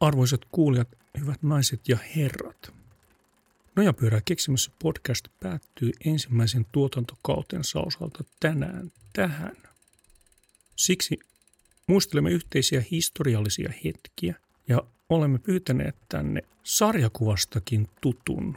Arvoisat kuulijat, hyvät naiset ja herrat. Nojapyörää keksimässä podcast päättyy ensimmäisen tuotantokautensa osalta tänään tähän. Siksi muistelemme yhteisiä historiallisia hetkiä ja olemme pyytäneet tänne sarjakuvastakin tutun.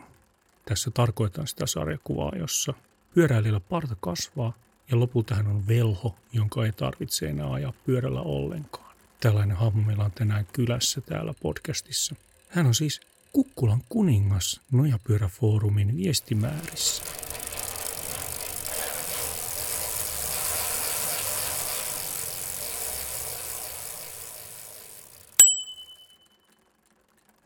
Tässä tarkoitan sitä sarjakuvaa, jossa pyöräilijällä parta kasvaa ja lopulta hän on velho, jonka ei tarvitse enää ajaa pyörällä ollenkaan. Tällainen hahmo meillä on tänään kylässä täällä podcastissa. Hän on siis Kukkulan kuningas Nojapyöräfoorumin viestimäärissä.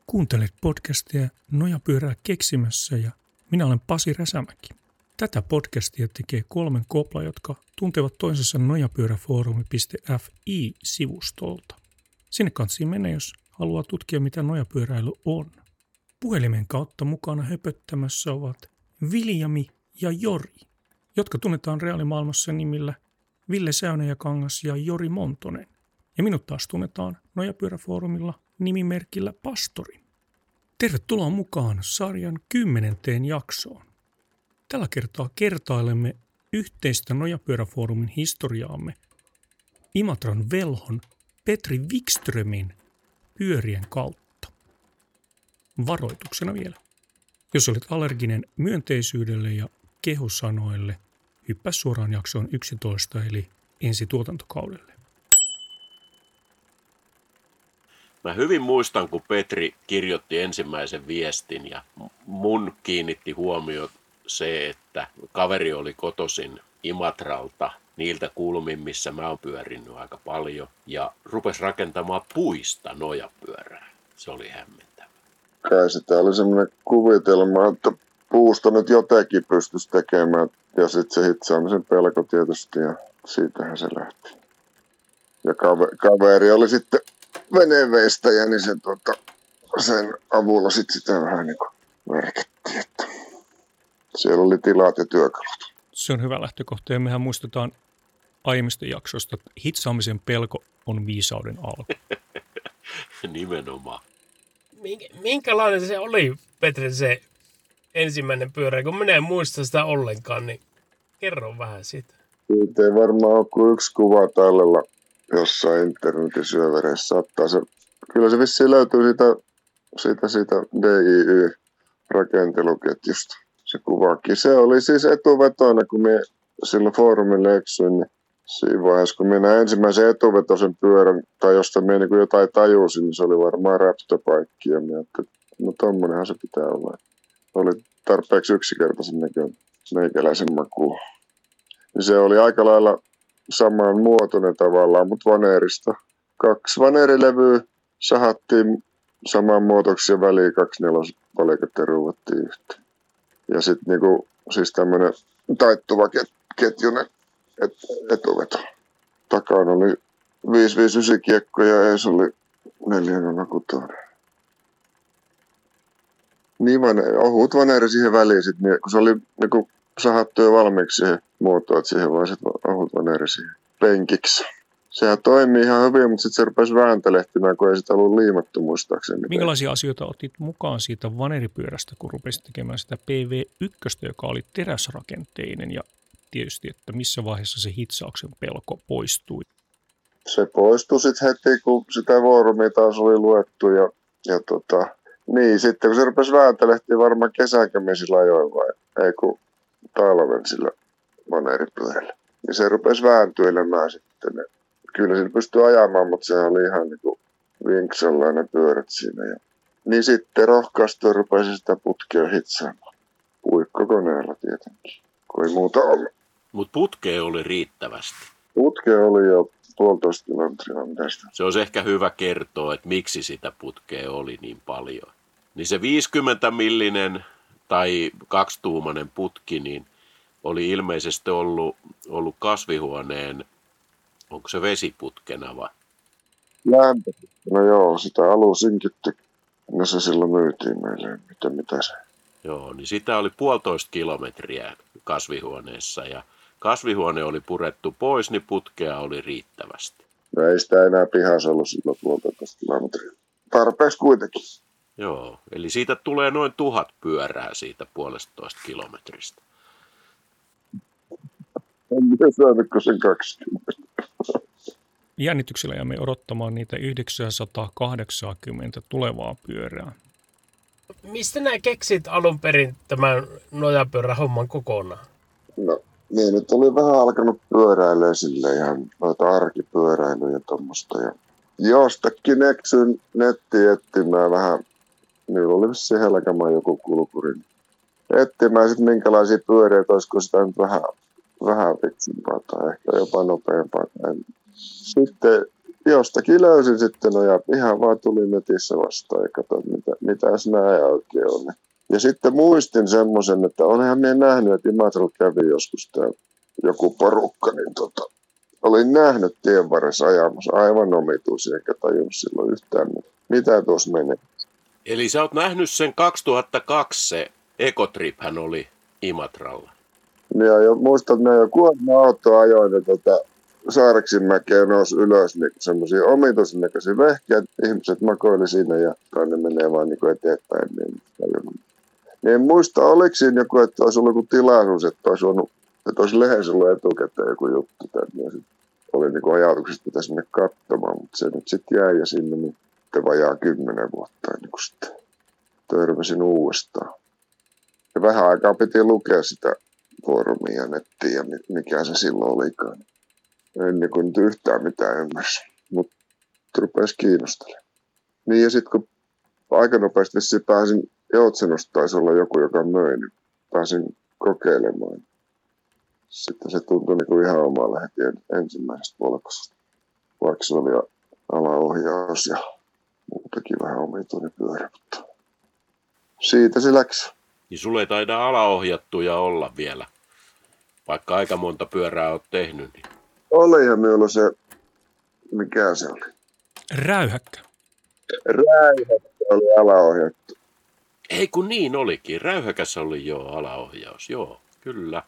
Kuuntelet podcastia Nojapyörää keksimässä ja minä olen Pasi Räsämäki. Tätä podcastia tekee 3 kopla, jotka tuntevat toisensa nojapyöräfoorumi.fi-sivustolta. Sinne kansiin menee, jos haluaa tutkia, mitä nojapyöräily on. Puhelimen kautta mukana höpöttämässä ovat Viljami ja Jori, jotka tunnetaan reaalimaailmassa nimillä Ville Säynä ja Kangas ja Jori Montonen. Ja minut taas tunnetaan Nojapyöräfoorumilla nimimerkillä Pastori. Tervetuloa mukaan sarjan 10. jaksoon. Tällä kertaa kertailemme yhteistä Nojapyöräfoorumin historiaamme Imatran velhon Petri Wikströmin pyörien kautta. Varoituksena vielä. Jos olet allerginen myönteisyydelle ja kehusanoille, hyppää suoraan jaksoon 11 eli ensi tuotantokaudelle. Mä hyvin muistan, kun Petri kirjoitti ensimmäisen viestin ja mun kiinnitti huomiota se, että kaveri oli kotoisin Imatralta, niiltä kulmin, missä mä oon pyörinyt aika paljon, ja rupesi rakentamaan puista nojapyörää. Se oli hämmentävä. Kai sitä oli semmoinen kuvitelma, että puusta nyt jotenkin pystyisi tekemään, ja sitten se hitsaamisen pelko tietysti, ja siitähän se lähti. Ja kaveri oli sitten veneveistäjä, niin sen avulla sitten sitä vähän niin kuin merkittiin, että siellä oli tilat ja työkalut. Se on hyvä lähtökohta ja mehän muistetaan aiemmista jaksoista, että hitsaamisen pelko on viisauden alku. Nimenomaan. Minkälainen se oli, Petri, se ensimmäinen pyörä? Kun minä en muista sitä ollenkaan, niin kerro vähän siitä. Siitä ei varmaan ole kuin yksi kuva tallella jossain internetin syövereissä. Kyllä se vissiin löytyy siitä DIY-rakenteluketjusta. Se kuvakin. Se oli siis etuvetoina, kun minä silloin foorumille eksyin, niin siinä vaiheessa, kun minä näin ensimmäisen etuvetoisen pyörän, tai josta minä niin jotain tajusin, niin se oli varmaan räpstöpaikki, ja minä ajattelin, että no tommonenhan se pitää olla. Oli tarpeeksi yksinkertaisen näköinen meikäläisen makuun. Ja se oli aika lailla samanmuotoinen tavallaan, mutta vaneerista. 2 vaneerilevyä sahattiin samaan muotoksi ja väliin 2 nelospalikoita ruuvattiin yhteen. Ja sitten niinku, siis tämmöinen taittuva ketjunen etuveto. Takana oli 559 kiekkoja ja ees oli 406. Niin ohut vaneeri siihen väliin sitten, niin, kun se oli niinku sahattu jo valmiiksi siihen muotoon, että siihen vaan sitten ohut vaneeri siihen penkiksi. Sehän toimii ihan hyvin, mutta sitten se rupesi vääntelehtimään, kun ei sitä ollut liimattu muistaakseni. Minkälaisia asioita otit mukaan siitä vaneripyörästä, kun rupesit tekemään sitä PV1, joka oli teräsrakenteinen ja tietysti, että missä vaiheessa se hitsauksen pelko poistui? Se poistui sitten heti, kun sitä foorumia taas oli luettu ja sitten kun se rupesi vääntelehtimään varmaan kesäkämisillä ajoin vai ei kun talven sillä vaneripyörällä. Ja se rupesi vääntyilemään sitten. Kyllä siinä pystyi ajamaan, mutta sehän oli ihan niin vinksalla ne pyörät siinä. Ja niin sitten rohkaistuen rupesi sitä putkea hitsaamaan. Puikkokoneella tietenkin, kun ei muuta ollut. Mutta putkea oli riittävästi. Putkea oli jo 1,5 kilometriä tästä. Se olisi ehkä hyvä kertoa, että miksi sitä putkea oli niin paljon. Niin se 50-millinen tai 2-tuumainen putki niin oli ilmeisesti ollut kasvihuoneen. Onko se vesiputkena vai? Lämpöputkena, joo. Sitä alusinkitti, no se silloin myytiin meille. Mitä se? Joo, niin sitä oli 1,5 kilometriä kasvihuoneessa ja kasvihuone oli purettu pois, niin putkea oli riittävästi. No ei sitä enää pihassa ollut silloin 1,5 kilometriä. tarpeeksi kuitenkin. Joo, eli siitä tulee noin 1000 pyörää siitä 1,5 kilometristä. En minä saanut kuin sen 20. Jännityksellä jäämme odottamaan niitä 980 tulevaa pyörää. Mistä nää keksit alun perin tämän nojapyörähomman kokonaan? No, niin nyt oli vähän alkanut pyöräilemään sille ihan noita arkipyöräilyjä ja tommoista. Ja jostakin eksyn nettiin etsimään vähän, niillä oli vissiin Helkamaan joku kulkurin. Etsimään sitten minkälaisia pyöreitä, olisiko sitä nyt vähän vitsimpaa tai ehkä jopa nopeampaa. Sitten jostakin löysin sitten nojaa, ihan vaan tuli netissä vastaan ja katsoin, mitäs näin oikein on. Ja sitten muistin semmoisen, että olenhan minä nähnyt, että Imatralla kävi joskus tämä joku porukka, niin olin nähnyt tien varressa ajamassa aivan omituisia, enkä tajunnut silloin yhtään, mitä tuossa meni. Eli sä oot nähnyt sen 2002, se Ecotrip hän oli Imatralla. Ja muistan, että minä jo kuorma-autoa ajoin ja Saareksinmäkeä nousi ylös niin semmoisia omituisen näköisiä vehkiä, ihmiset makoili siinä ja ne menee vaan niin eteenpäin. Niin en muista, oliko siinä joku, että olisi ollut joku tilaisuus, että olisi lehdessä ollut etukäteen joku juttu. Niin oli niin ajatukset, että pitäisi mennä katsomaan, mutta se nyt sitten jäi ja sinne niin vajaa 10 vuotta ennen kuin sitten törmäsin uudestaan. Ja vähän aikaa piti lukea sitä foorumia nettiin ja mikä se silloin olikaan. Ennen kuin nyt yhtään mitään ymmärsi, mutta rupesi kiinnostelemaan. Niin ja sitten kun aika nopeasti pääsin, Joutsenossa taisi olla joku, joka möi, niin pääsin kokeilemaan. Sitten se tuntui niin kuin ihan omalle heti ensimmäisestä polkosta. Vaikka se oli alaohjaus ja muutakin vähän omituinen pyörä, mutta siitä se läksi. Niin sulle ei taida alaohjattuja olla vielä, vaikka aika monta pyörää olet tehnyt, niin... Olihan minulla se, mikä se oli? Räyhäkkä. Räyhäkkä oli alaohjattu. Ei kun niin olikin. Räyhäkässä oli jo alaohjaus. Joo, kyllä.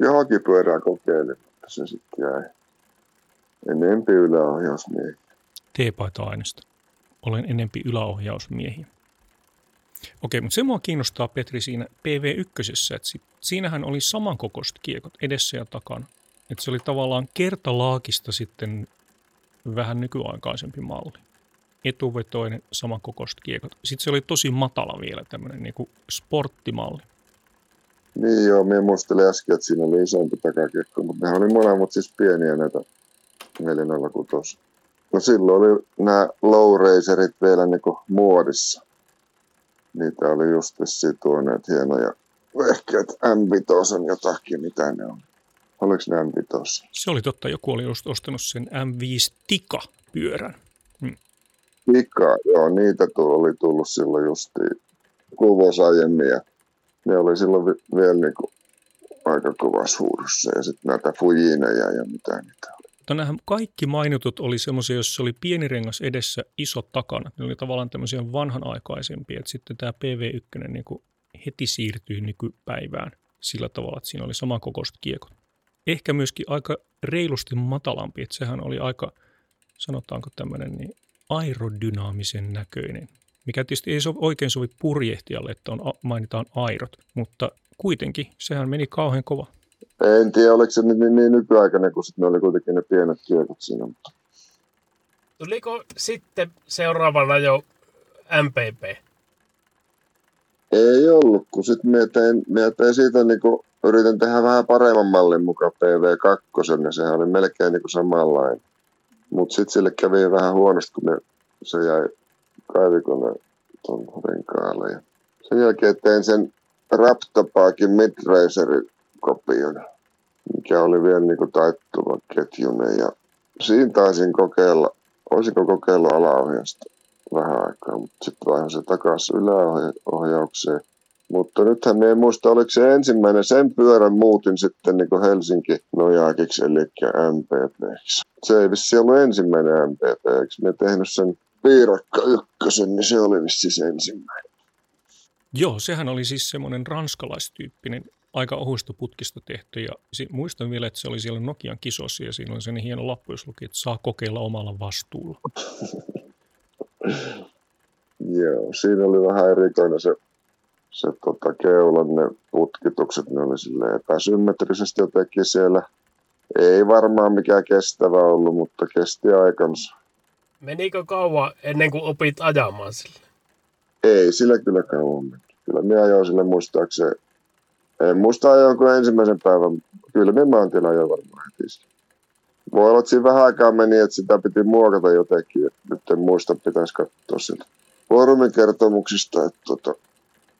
Johonkin pyörää kokeilin, mutta se sitten jäi. Enempi yläohjausmiehiä. T-paita-aineesta. Olen enempi yläohjausmiehiä. Okei, mutta se mua kiinnostaa, Petri, siinä PV1, että siinähän oli samankokoiset kiekot edessä ja takana. Että se oli tavallaan kertalaakista sitten vähän nykyaikaisempi malli. Etuvetoinen, samankokoiset kiekot. Sitten se oli tosi matala vielä, tämmöinen niin sporttimalli. Niin joo, minä muistelin äsken, että siinä oli isompi takakiekko, mutta nehän oli molemmat siis pieniä näitä 406. No silloin oli nämä lowracerit vielä niin kuin muodissa. Niitä oli just vissiin tuoneet hienoja vehkeet, M5 jotakin, mitä ne on. Oliko ne M5? Se oli totta. Joku oli just ostanut sen M5-tika-pyörän. Tika, joo. Niitä oli tullut silloin justiin kuvausaiemmin. Ne oli silloin vielä niinku aika kovassa huudussa. Ja sitten näitä fujineja ja mitä niitä oli. Mutta nämähän kaikki mainitut oli semmoisia, jossa oli pieni rengas edessä, iso takana. Ne oli tavallaan tämmöisiä vanhanaikaisempia. Et sitten tämä PV1 niinku heti siirtyi nykypäivään sillä tavalla, että siinä oli samankokoiset kiekot. Ehkä myöskin aika reilusti matalampi, että sehän oli aika, sanotaanko tämmöinen, niin aerodynaamisen näköinen, mikä tietysti ei oikein sovi purjehtijalle, että mainitaan airot, mutta kuitenkin sehän meni kauhean kova. En tiedä, oliko se niin nykyaikainen, kun sitten ne oli kuitenkin ne pienet kiekot siinä. Tuliko sitten seuraavana jo MPP? Ei ollut, kun sitten minä tein siitä niinku... Yritän tehdä vähän paremman mallin mukaan PV2, ja sehän oli melkein niin kuin samanlainen. Mutta sitten sille kävi vähän huonosti, kun se jäi kaivikone tuon rinkaalle. Ja sen jälkeen tein sen Raptopaakin Midracerin kopion, mikä oli vielä niin kuin taittuva ketjunen. Ja siinä taisin kokeilla, olisinko kokeillut alaohjausta vähän aikaa, mutta sitten vähän se takaisin yläohjaukseen. Mutta nythän minä en muista, oliko se ensimmäinen. Sen pyörän muutin sitten niin kuin Helsinki-nojaakiksi, eli MPP:ksi. Se ei vissi ollut ensimmäinen MPP:ksi. Minä tehnyt sen piirakka ykkösen, niin se oli vissi ensimmäinen. Joo, sehän oli siis semmoinen ranskalaistyyppinen, aika ohuista putkista tehty. Ja muistan vielä, että se oli siellä Nokian kisossa ja siinä oli sen hieno lappu, jos luki, että saa kokeilla omalla vastuulla. Joo, siinä oli vähän erikoinen se keulan ne putkitukset, ne oli silleen epäsymmetrisesti jotenkin siellä. Ei varmaan mikään kestävä ollut, mutta kesti aikansa. Menikö kauan ennen kuin opit ajamaan sille? Ei, sillä kyllä kauan. Kyllä minä ajoin sille muistaakseni. En muista ajoin kuin ensimmäisen päivän. Kyllä minä maantiellä ajoin varmaan heti. Voi olla, että siinä vähän aikaa meni, että sitä piti muokata jotenkin. Nyt en muista, pitäisi katsoa sieltä foorumin kertomuksista.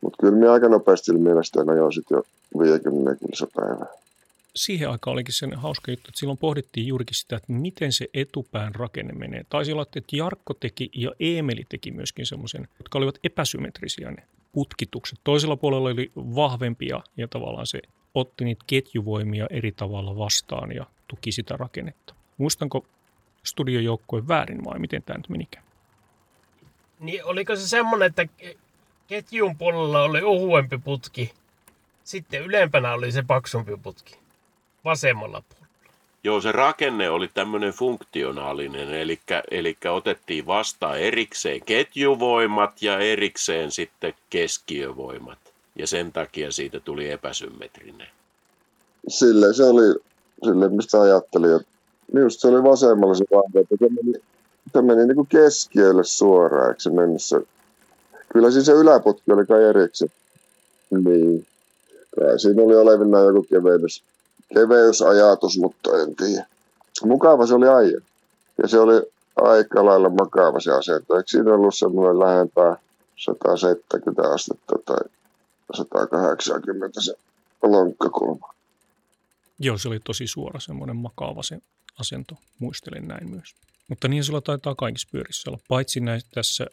Mutta kyllä minä aika nopeasti mielestäni ajoin sitten jo 50 kilsopäivää. Siihen aikaan olikin sen hauska juttu, että silloin pohdittiin juurikin sitä, että miten se etupään rakenne menee. Taisi olla, että Jarkko teki ja Eemeli teki myöskin semmoisen, jotka olivat epäsymmetrisiä ne putkitukset. Toisella puolella oli vahvempia ja tavallaan se otti niitä ketjuvoimia eri tavalla vastaan ja tuki sitä rakennetta. Muistanko studiojoukkojen väärin vai miten tämä nyt menikään? Niin, oliko se semmoinen, että ketjun puolella oli ohuempi putki, sitten ylempänä oli se paksumpi putki? Vasemmalla puolella. Joo, se rakenne oli tämmöinen funktionaalinen, eli otettiin vastaan erikseen ketjuvoimat ja erikseen sitten keskiövoimat. Ja sen takia siitä tuli epäsymmetrinen. Silleen se oli, mistä ajattelin, että minusta se oli vasemmalla se vahve, että se meni niin kuin keskiölle suoraan, eikö se mennyt se? Kyllä siis se yläputki oli kai erikseen. Niin. Ja siinä oli olevinaan joku keveysajatus, mutta en tiedä. Mukava se oli aiemmin. Ja se oli aika lailla makaava se asento. Eikö siinä ollut semmoinen lähempää 170 astetta tai 180 se lonkkakulma? Joo, se oli tosi suora semmoinen makaava se asento. Muistelen näin myös. Mutta niin sulla taitaa kaikissa pyörissä olla. Paitsi tässä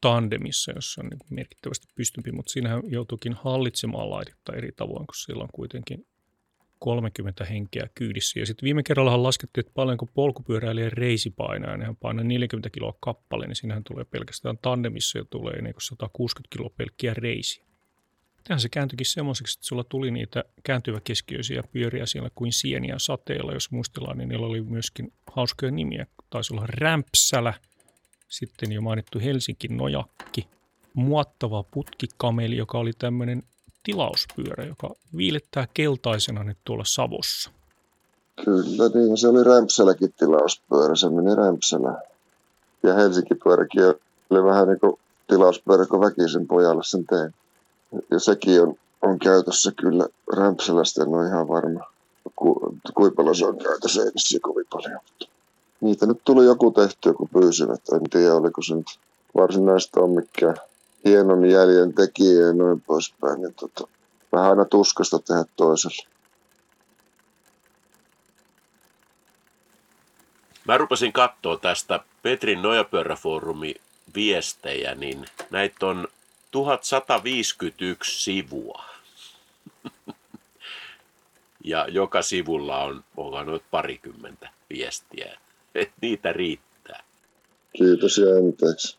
tandemissa, jossa on merkittävästi pystympi, mutta siinähän joutuukin hallitsemaan laitetta eri tavoin, kun sillä on kuitenkin 30 henkeä kyydissä. Ja sitten viime kerrallahan laskettiin, että paljonko polkupyöräilijän reisi painaa. Nehän painaa 40 kiloa kappale, niin siinähän tulee pelkästään tandemissa ja tulee ennen kuin 160 kiloa pelkkiä reisiä. Tähän se kääntyikin semmoiseksi, että sulla tuli niitä kääntyväkeskiöisiä pyöriä siellä kuin sieniä sateella. Jos muistellaan, niin niillä oli myöskin hauskoja nimiä. Taisi olla Rämpsälä, sitten jo mainittu Helsinki Nojakki, muottava putkikameli, joka oli tämmöinen tilauspyörä, joka viilettää keltaisena nyt tuolla Savossa. Kyllä, niin se oli Rämpseläkin tilauspyörä, se meni Rämpselään. Ja Helsinki-pyöräkin oli vähän niin kuin tilauspyörä, kun Väkisen pojalle sen tein. Ja sekin on käytössä kyllä. Rämpselästä en ole ihan varma, kuinka paljon se on käytössä, ei vissiin kovin paljon. Niitä nyt tuli joku tehtyä, kun pyysivät. En tiedä, oliko se nyt varsinaista on mikään hienon jäljen tekijä ja noin poispäin. Niin vähän aina tuskasta tehdä toiselle. Mä rupesin katsoa tästä Petrin Nojapyöräfoorumi viestejä, niin näitä on 1151 sivua. Ja joka sivulla on noin parikymmentä viestiä. Et niitä riittää. Kiitos ja anteeksi.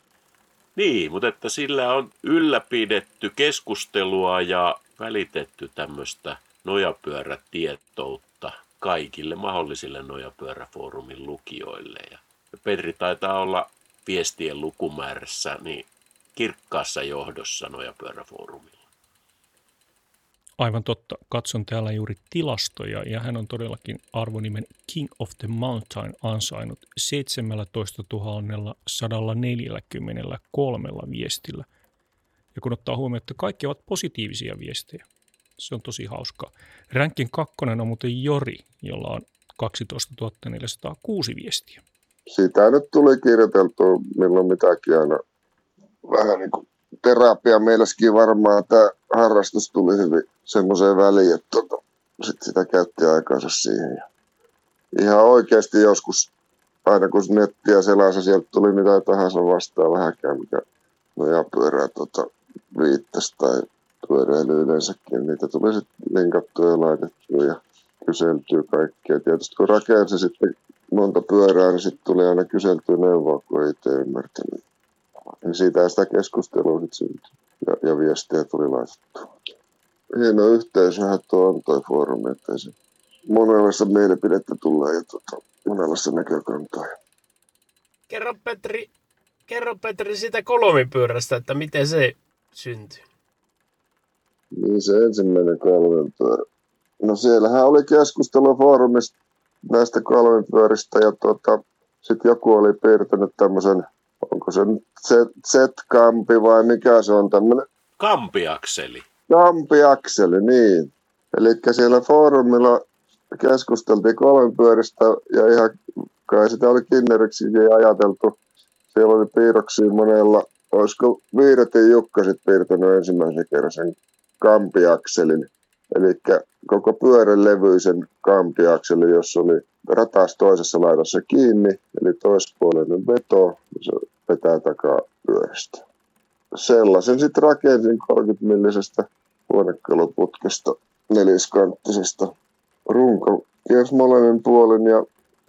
Niin, mutta että sillä on ylläpidetty keskustelua ja välitetty tämmöistä nojapyörätietoutta kaikille mahdollisille Nojapyöräfoorumin lukijoille. Ja Petri taitaa olla viestien lukumäärässä niin kirkkaassa johdossa Nojapyöräfoorumilla. Aivan totta. Katson täällä juuri tilastoja ja hän on todellakin arvonimen King of the Mountain ansainnut 17 143 viestillä. Ja kun ottaa huomioon, että kaikki ovat positiivisia viestejä, se on tosi hauskaa. Rankin kakkonen on muuten Jori, jolla on 12 406 viestiä. Siitä nyt tuli kirjoiteltua milloin mitäkin aina. Vähän niin kuin terapia meilläskin varmaan tämä harrastus tuli hyvin semmoiseen väliin, että sit sitä käytti aikaansa siihen. Ja ihan oikeasti joskus, aina kun nettiä selasi, sieltä tuli mitä tahansa vastaan vähänkään, mikä nojapyörää viittasi tai pyöräily yleensäkin. Niitä tuli sitten linkattua ja laitettua ja kyseltyä kaikkea. Tietysti kun rakensi sitten monta pyörää, niin sitten tuli aina kyseltyä neuvoa, kun ei itse ymmärtänyt. Niin siitä sitä keskustelua nyt syntyi ja viestiä tuli laitettua. Hieno yhteisöhän tuo antoi foorumi, että se monenlaista mielipidettä tulee ja monenlaista näkökantaa. Kerro Petri, kerro Petri sitä kolmipyörästä, että miten se syntyi. Niin se ensimmäinen kolmipyörä. No siellähän oli keskustelufoorumissa näistä kolmipyöristä ja sitten joku oli piirtänyt tämmöisen, onko se nyt Z-kampi vai mikä se on tämmöinen? Kampiakseli. Kampiakseli, niin. Elikkä siellä foorumilla keskusteltiin kolmipyöristä ja ihan kai sitä oli Kinneriksikin ajateltu. Siellä oli piirroksia monella. Olisiko Viirti Jukka sitten piirtänyt ensimmäisen kerran sen kampiakselin. Elikkä koko pyörän levyisen kampiakseli, jossa oli ratas toisessa laidassa kiinni, eli toispuolinen veto, se vetää takaa pyörästä. Sellaisen sitten rakensin 30-millisestä huonekaluputkesta, neliskanttisesta. Runko kiersi molemmin puolin ja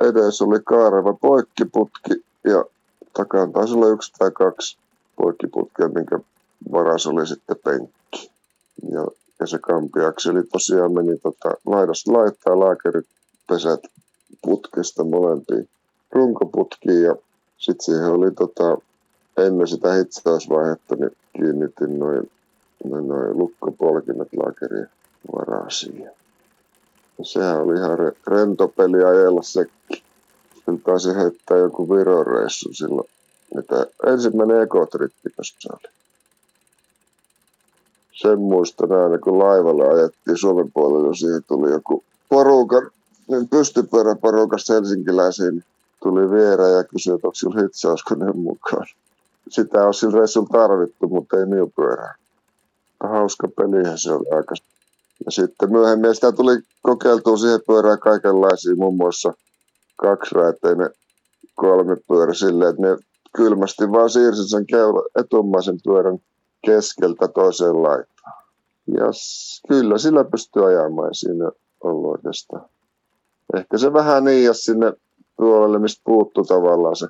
edessä oli kaareva poikkiputki ja takan taisi olla 1 tai 2 poikkiputkea, minkä varas oli sitten penkki. Ja se kampiakseli tosiaan meni laidasta laittaa laakeripesät putkesta molempiin runkoputkiin ja sitten siihen oli ennen sitä hitsausvaihetta niin kiinnitin noin lukkopolkimet laakerin varasiin. Sehän oli ihan rento peli ajella sekin. Sitten taisi heittää joku Viron-reissun silloin. Ensimmäinen ekotritti, koska se oli. Sen muistan aina, kun laivalla ajettiin Suomen puolella, siihen tuli joku porukan, niin pystypyöräporukasta helsinkiläisiin tuli viereen ja kysyi, että onko sillä hitsauskoneen mukaan. Sitä on sillä reissulla tarvittu, mutta ei niin pyörää. Hauska pelihän se oli aika. Ja sitten myöhemmin sitä tuli kokeiltua siihen pyörään kaikenlaisia, muun muassa 2-raiteinen kolmipyörä silleen, että ne kylmästi vaan siirsi sen etummaisen pyörän keskeltä toiseen laitaan. Ja kyllä sillä pystyi ajamaan ja siinä ollut oikeastaan. Ehkä se vähän niias sinne puolelle, mistä puuttui tavallaan se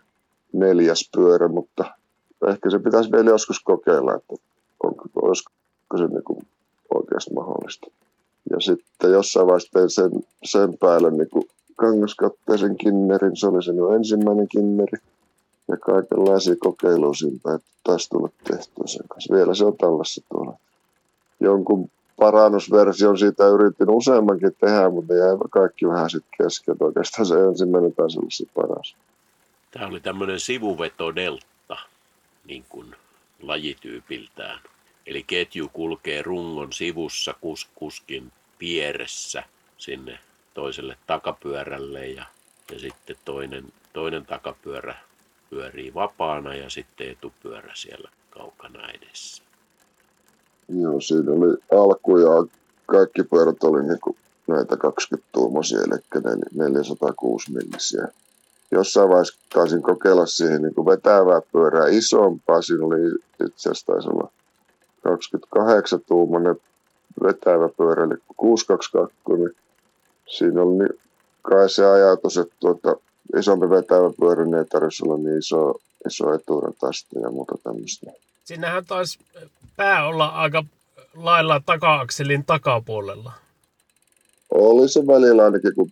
4. pyörä, mutta ehkä se pitäisi vielä joskus kokeilla, että olisiko se niinku oikeasti mahdollista. Ja sitten jossain vaiheessa tein sen päälle niin kangaskatteisen kinnerin, se oli se ensimmäinen kinneri. Ja kaikenlaisia kokeiluja siitä, että taisi tulla tehtyä sen kanssa. Vielä se on tallessa tuolla. Jonkun parannusversion siitä yritin useammankin tehdä, mutta jäi kaikki vähän sitten kesken. Oikeastaan se ensimmäinen taisi olla se paras. Tämä oli tämmöinen sivuvetodeltta, niin kuin lajityypiltään. Eli ketju kulkee rungon sivussa kuskin vieressä sinne toiselle takapyörälle ja sitten toinen takapyörä pyörii vapaana ja sitten etupyörä siellä kaukana edessä. Joo, siinä oli alkujaan kaikki pyörät oli niinku näitä 20-tuumaisia, eli 406 millisiä. Jossain vaiheessa taisin kokeilla siihen niinku vetävää pyörää isompaa, siinä oli itse asiassa taisi olla 28-tuumainen vetävä pyörä, eli 622, siinä oli kai se ajatus, että isompi vetävä pyörä, niin ei tarvitsisi olla niin iso eturatasta ja muuta tämmöistä. Siinähän taisi pää olla aika lailla taka-akselin takapuolella. Oli se välillä ainakin, kun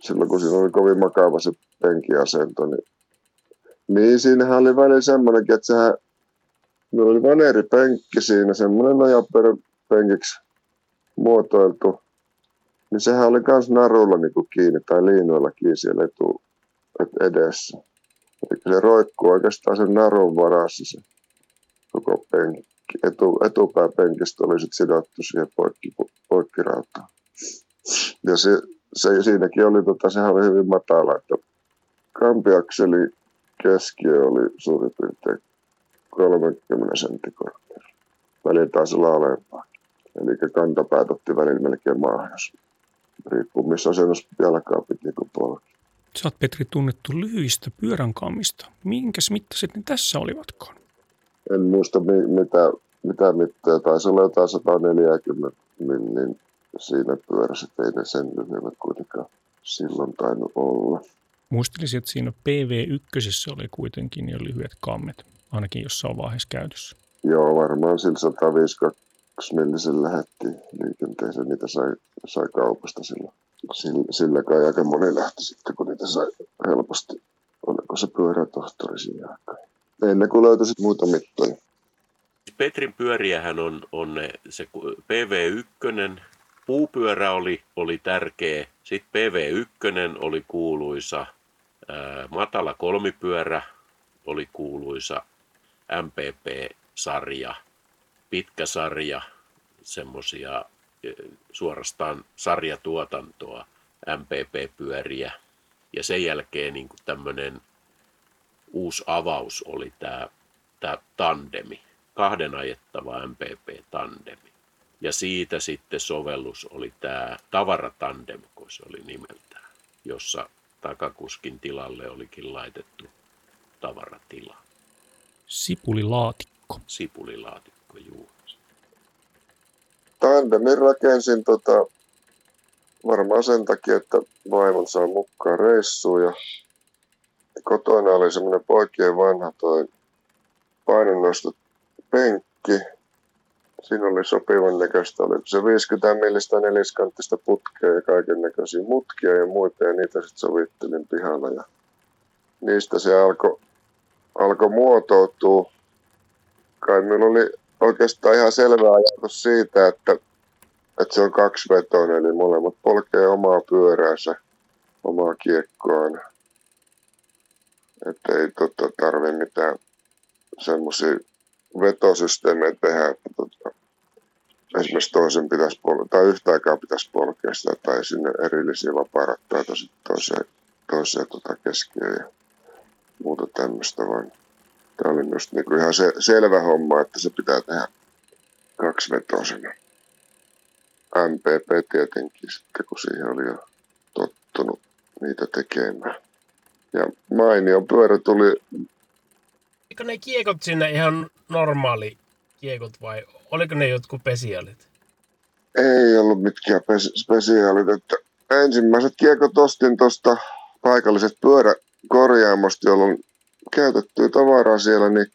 silloin kun siinä oli kovin makaava se penkiasento, niin siinähän oli välillä semmoinenkin, että sehän meillä oli vaneripenkki siinä, semmoinen nojapyöräpenkiksi muotoiltu. Niin sehän oli myös narulla niinku kiinni tai liinoilla kiinni siellä edessä. Eli se roikkuu oikeastaan sen narun varassa se koko penkki. Etupääpenkistä oli sitten sidottu siihen poikkirautaan. Ja siinäkin oli, sehän oli hyvin matala, että kampiakseli keskiö oli suurin piirtein 30 senttikorttia. Välillä taisi olla alempaa. Eli kantapäät otti välillä melkein maahan, jos riippuu missä asennossa jalkaa piti kuin polki. Sä oot, Petri, tunnettu lyhyistä pyöränkammista. Minkäs mittaiset ne tässä olivatkaan? En muista mitä mittaa. Taisi olla jotain 140 millin siinä pyörässä. Ei ne sen lyhyemmät kuitenkaan silloin tainnut olla. Muistelisin, että siinä PV1 oli kuitenkin jo lyhyet kammet. Ainakin jossain vaiheessa käytössä. Joo, varmaan sillä 152 millisen lähettiin liikenteeseen. Niitä sai kaupasta sillä. Sillä kai aika moni lähti sitten, kun niitä sai helposti. Oliko oliko se pyörätohtori siinä aikaan. Ennen kuin löytäisit muita mittoja. Petrin pyöriähän on se PV1, puupyörä oli tärkeä, sitten PV1 oli kuuluisa, matala kolmipyörä oli kuuluisa, MPP-sarja, pitkä sarja, semmoisia suorastaan sarjatuotantoa, MPP-pyöriä. Ja sen jälkeen niin tämmöinen uusi avaus oli tämä tandemi, kahden ajettava MPP-tandemi. Ja siitä sitten sovellus oli tämä tavaratandem, kun se oli nimeltään, jossa takakuskin tilalle olikin laitettu tavaratila. Sipulilaatikko. Sipulilaatikko, juu. Tandemin rakensin varmaan sen takia, että vaimon saa mukaan reissuun. Ja kotona oli semmoinen poikien vanha toi painonnostopenkki. Siinä oli sopivan näköistä. Oli se 50 millistä neliskanttista putkea ja kaiken näköisiä mutkia ja muita. Ja niitä sitten sovittelin pihalla. Ja niistä se alkoi muotoutua. Kai minulla oli oikeastaan ihan selvä ajatus siitä, että se on kaksivetoinen, eli molemmat polkee omaa pyöräänsä, omaa kiekkoaan. Että ei tarvitse mitään semmoisia vetosysteemejä tehdä, että esimerkiksi toisen pitäisi polkea, tai yhtä aikaa pitäisi polkea sitä, tai sinne erillisiä vapaarattaa toiseen keskiöön ja muuta tämmöistä vaan. Tämä oli just niin kuin ihan selvä homma, että se pitää tehdä kaksivetoisena. MPP tietenkin sitten, kun siihen oli jo tottunut niitä tekemään. Ja mainion pyörä tuli. Eikö ne kiekot sinne ihan normaali kiekot vai oliko ne jotkut spesiaalit? Ei ollut mitkään spesiaalit. Että ensimmäiset kiekot ostin tuosta paikallisesta pyöräkorjaamosta, jolloin käytettyä tavaraa siellä, niin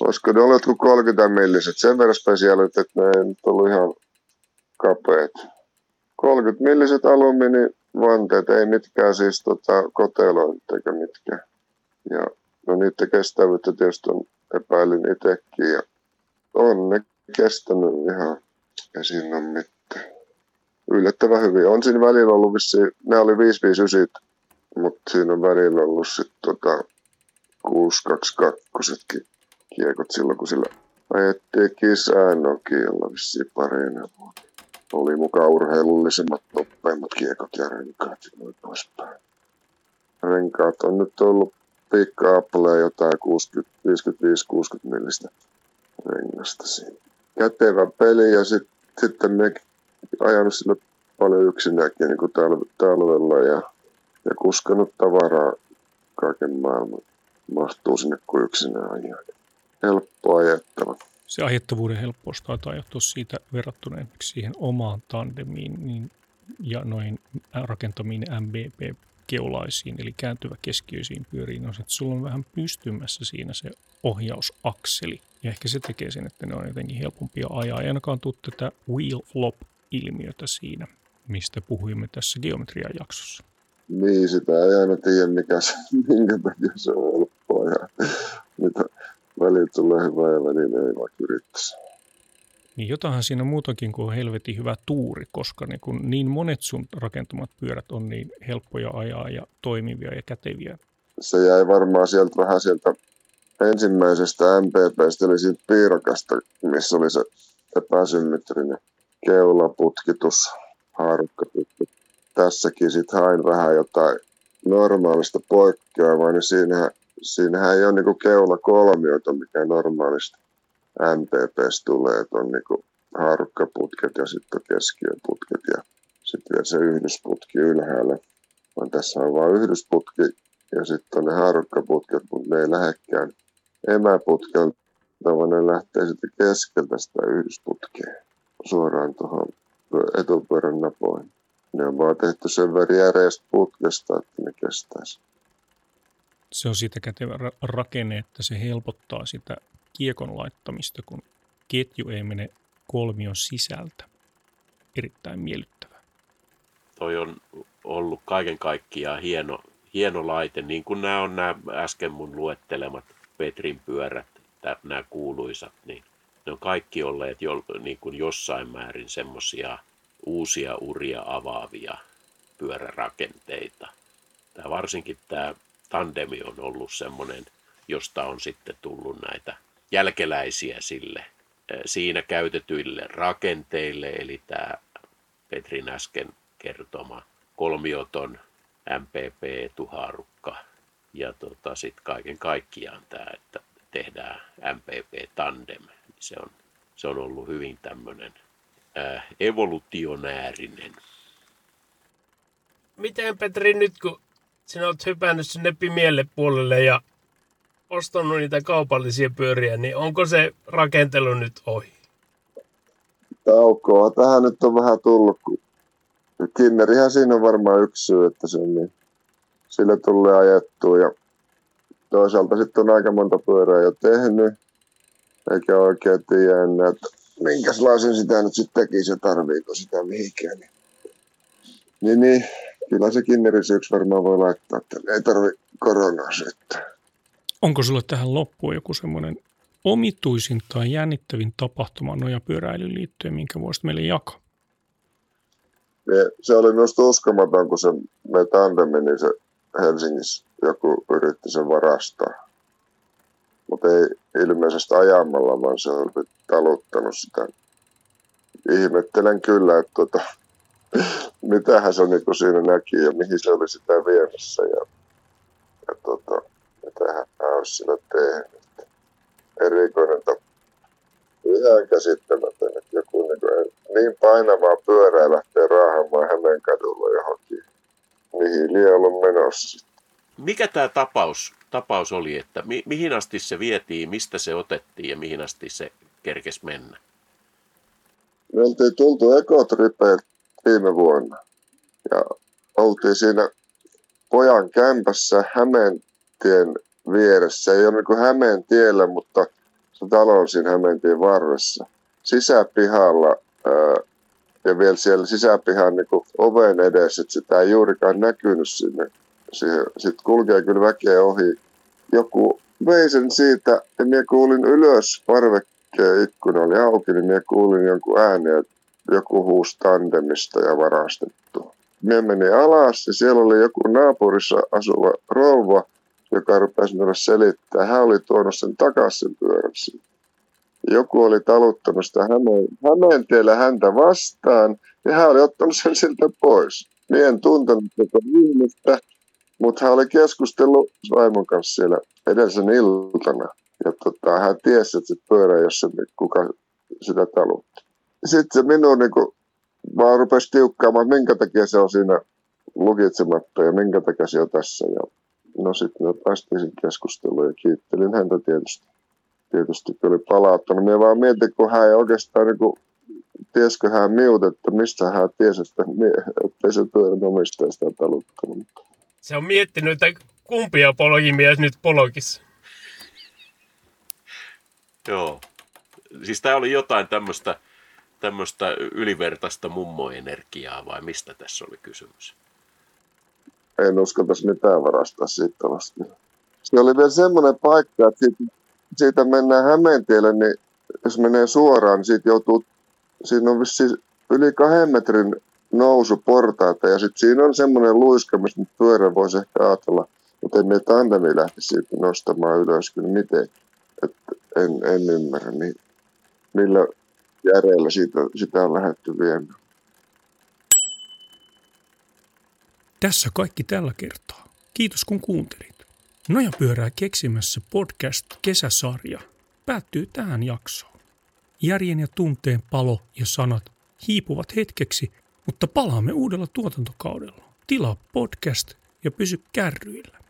olisiko ne ollut jotkut 30 milliset sen verran spesiaalit, että ne ei nyt ollut ihan kapeet. 30 milliset alumiinivanteet, ei mitkään siis koteloita eikä mitkään. Ja no niiden kestävyyttä tietysti epäilin itsekin ja on ne kestänyt ihan, ei siinä ole mitään. Yllättävän hyvin. On siinä välillä ollut vissiin, nämä oli 559, mutta siinä on välillä ollut sitten 622 kiekot silloin, kun sillä ajettiin kisää, no kiellä vissiin parina vuonna. Oli mukaan urheilullisemmat, nopeimmat kiekot ja renkaat ja noin poispäin. Renkaat on nyt ollut pick-upilla jotain 55-60 millistä rengasta siinä. Kätevä peli ja sitten minäkin ajanut sille paljon yksinäkin niin kuin talvella ja kuskanut tavaraa kaiken maailman. Mahtuu sinne kuin yksinään ajaa. Helppo ajettava. Se ajettavuuden helppous taitaa johtua siitä verrattuna siihen omaan tandemiin niin, ja noihin rakentamiin MBP-keulaisiin, eli kääntyväkeskiöisiin pyöriin on se, että sulla on vähän pystymässä siinä se ohjausakseli. Ja ehkä se tekee sen, että ne on jotenkin helpompia ajaa. Ei ainakaan tule tätä wheel flop-ilmiötä siinä, mistä puhuimme tässä geometrian jaksossa. Niin, sitä ei aina tiedä, minkä takia se on helppoa ja mitä väliin tulee hyvää ja väliin ei vaikka yrittäisi. Niin jotainhan siinä muutenkin kuin on helvetin hyvä tuuri, koska niin monet sun rakentamat pyörät on niin helppoja ajaa ja toimivia ja käteviä. Se jäi varmaan vähän sieltä ensimmäisestä MPPstä, eli siitä piirakasta, missä oli se epäsymmetrinen keulaputkitus, haarukkaputkitus. Tässäkin sitten hain vähän jotain normaalista poikkeavaa, niin siinähän ei ole niinku keulakolmioita, mikä normaalista MPPs tulee. Että on niinku haarukkaputket ja sitten keskiöputket ja sitten vielä se yhdysputki ylhäällä. Vaan tässä on vain yhdysputki ja sitten on ne haarukkaputket, mutta ne ei lähdekään emäputkelta, vaan ne lähtee sitten keskeltä sitä yhdysputkea suoraan tuohon etupyörän napoihin. Ne on vaan tehty sen verran järeästä putkesta, että ne kestäisi. Se on siitä kätevä rakenne, että se helpottaa sitä kiekon laittamista, kun ketju ei mene kolmion sisältä. Erittäin miellyttävää. Toi on ollut kaiken kaikkiaan hieno, hieno laite, niin kuin nämä on nämä äsken mun luettelemat Petrin pyörät, nämä kuuluisat, niin ne on kaikki olleet niin kuin jossain määrin semmoisia uusia uria avaavia pyörärakenteita. Tämä, varsinkin tämä tandemi on ollut semmoinen, josta on sitten tullut näitä jälkeläisiä sille siinä käytetyille rakenteille, eli tämä Petrin äsken kertoma kolmioton MPP-tuharukka ja sitten kaiken kaikkiaan tämä, että tehdään MPP-tandem. Se on ollut hyvin tämmöinen evolutionäärinen. Miten Petri nyt, kun sinä olet hypännyt sinne pimielle puolelle ja ostanut niitä kaupallisia pyöriä, niin onko se rakentelu nyt ohi? Taukoa tähän nyt on vähän tullut. Kinnerihän siinä on varmaan yksi syy, että se on niin. Sillä tulee ajettua ja toisaalta sitten on aika monta pyörää jo tehnyt. Eikä oikein tiedä enää, että minkälaisen sitä nyt sitten tekisi ja tarviiko sitä mihinkään. Niin, kyllä se kinnerisyyksi varmaan voi laittaa, että ei tarvitse koronaa sitten. Onko sulla tähän loppuun joku semmoinen omituisin tai jännittävin tapahtuma nojapyöräilyyn liittyen, minkä voisit meille jakaa? Se oli minusta uskomaton, kun se me tandemi, niin se Helsingissä joku yritti sen varastaa. Mutta ei ilmeisesti ajamalla, vaan se oli taluttanut sitä. Ihmettelen kyllä, että mitähän se niin siinä näki ja mihin se oli sitä vieressä ja mitähän hän olisi sillä tehnyt. Erikoinen tapa. Ihan käsittämätön, että joku niin painavaa pyörää lähtee raahaamaan Hämeenkadulla johonkin. Mihin liian ollut menossa. Mikä tämä tapaus oli, että mihin asti se vietiin, mistä se otettiin ja mihin asti se kerkesi mennä? Me oltiin tultu Ecotripeen viime vuonna ja oltiin siinä pojan kämpässä Hämeentien vieressä. Ei ole niin kuin Hämeentiellä, mutta se talo on siinä Hämeentien varressa. Sisäpihalla ja vielä siellä sisäpihan niin kuin oven edessä, että sitä ei juurikaan näkynyt sinne. Sitten kulkee kyllä väkeä ohi. Joku vei sen siitä, ja minä kuulin ylös, parvekkeen ikkuna oli auki, niin minä kuulin jonkun ääniä, että joku huusi tandemista ja varastettua. Minä menin alas, ja siellä oli joku naapurissa asuva rouva, joka rupesi minulle selittämään. Hän oli tuonut sen takaisin pyörässä. Joku oli taluttanut sitä Hämeentiellä häntä vastaan, ja hän oli ottanut sen siltä pois. Minä en tuntenut tätä ihmistä, mutta hän oli keskustellut vaimon kanssa siellä edellisen iltana. Ja hän tiesi, että se pyörä ei ole se, kuka sitä talutti. Sitten se minun vaan rupesi tiukkaamaan, minkä takia se on siinä lukitsematta ja minkä takia se on tässä. Ja no sitten me päästiin sen keskusteluun ja kiittelin häntä tietysti. Tietysti kun oli palauttanut. Minä vaan mietin, kun hän ei oikeastaan, tiesikö hän miuta, että mistä hän tiesi, että se pyörän omistaja sitä taluttanut. Se on miettinyt, että kumpia pologimies nyt pologissa. Joo. Siis tämä oli jotain tämmöistä ylivertaista mummoenergiaa vai mistä tässä oli kysymys? En uskaltaisi mitään varastaa siitä vasta. Se oli vielä semmoinen paikka, että siitä mennään Hämeentielle, niin jos menee suoraan, niin siitä joutuu, siinä on vissiin yli 2 metrin nousu portaita ja sitten siinä on semmoinen luiska, mistä pyörä voisi ehkä ajatella, mutta ei me tandemi lähti siitä nostamaan ylös kyllä miten. En ymmärrä, niin millä järjellä sitä on lähdetty viemään. Tässä kaikki tällä kertaa. Kiitos kun kuuntelit. Nojapyörää keksimässä podcast-kesäsarja päättyy tähän jaksoon. Järjen ja tunteen palo ja sanat hiipuvat hetkeksi, mutta palaamme uudella tuotantokaudella. Tilaa podcast ja pysy kärryillä.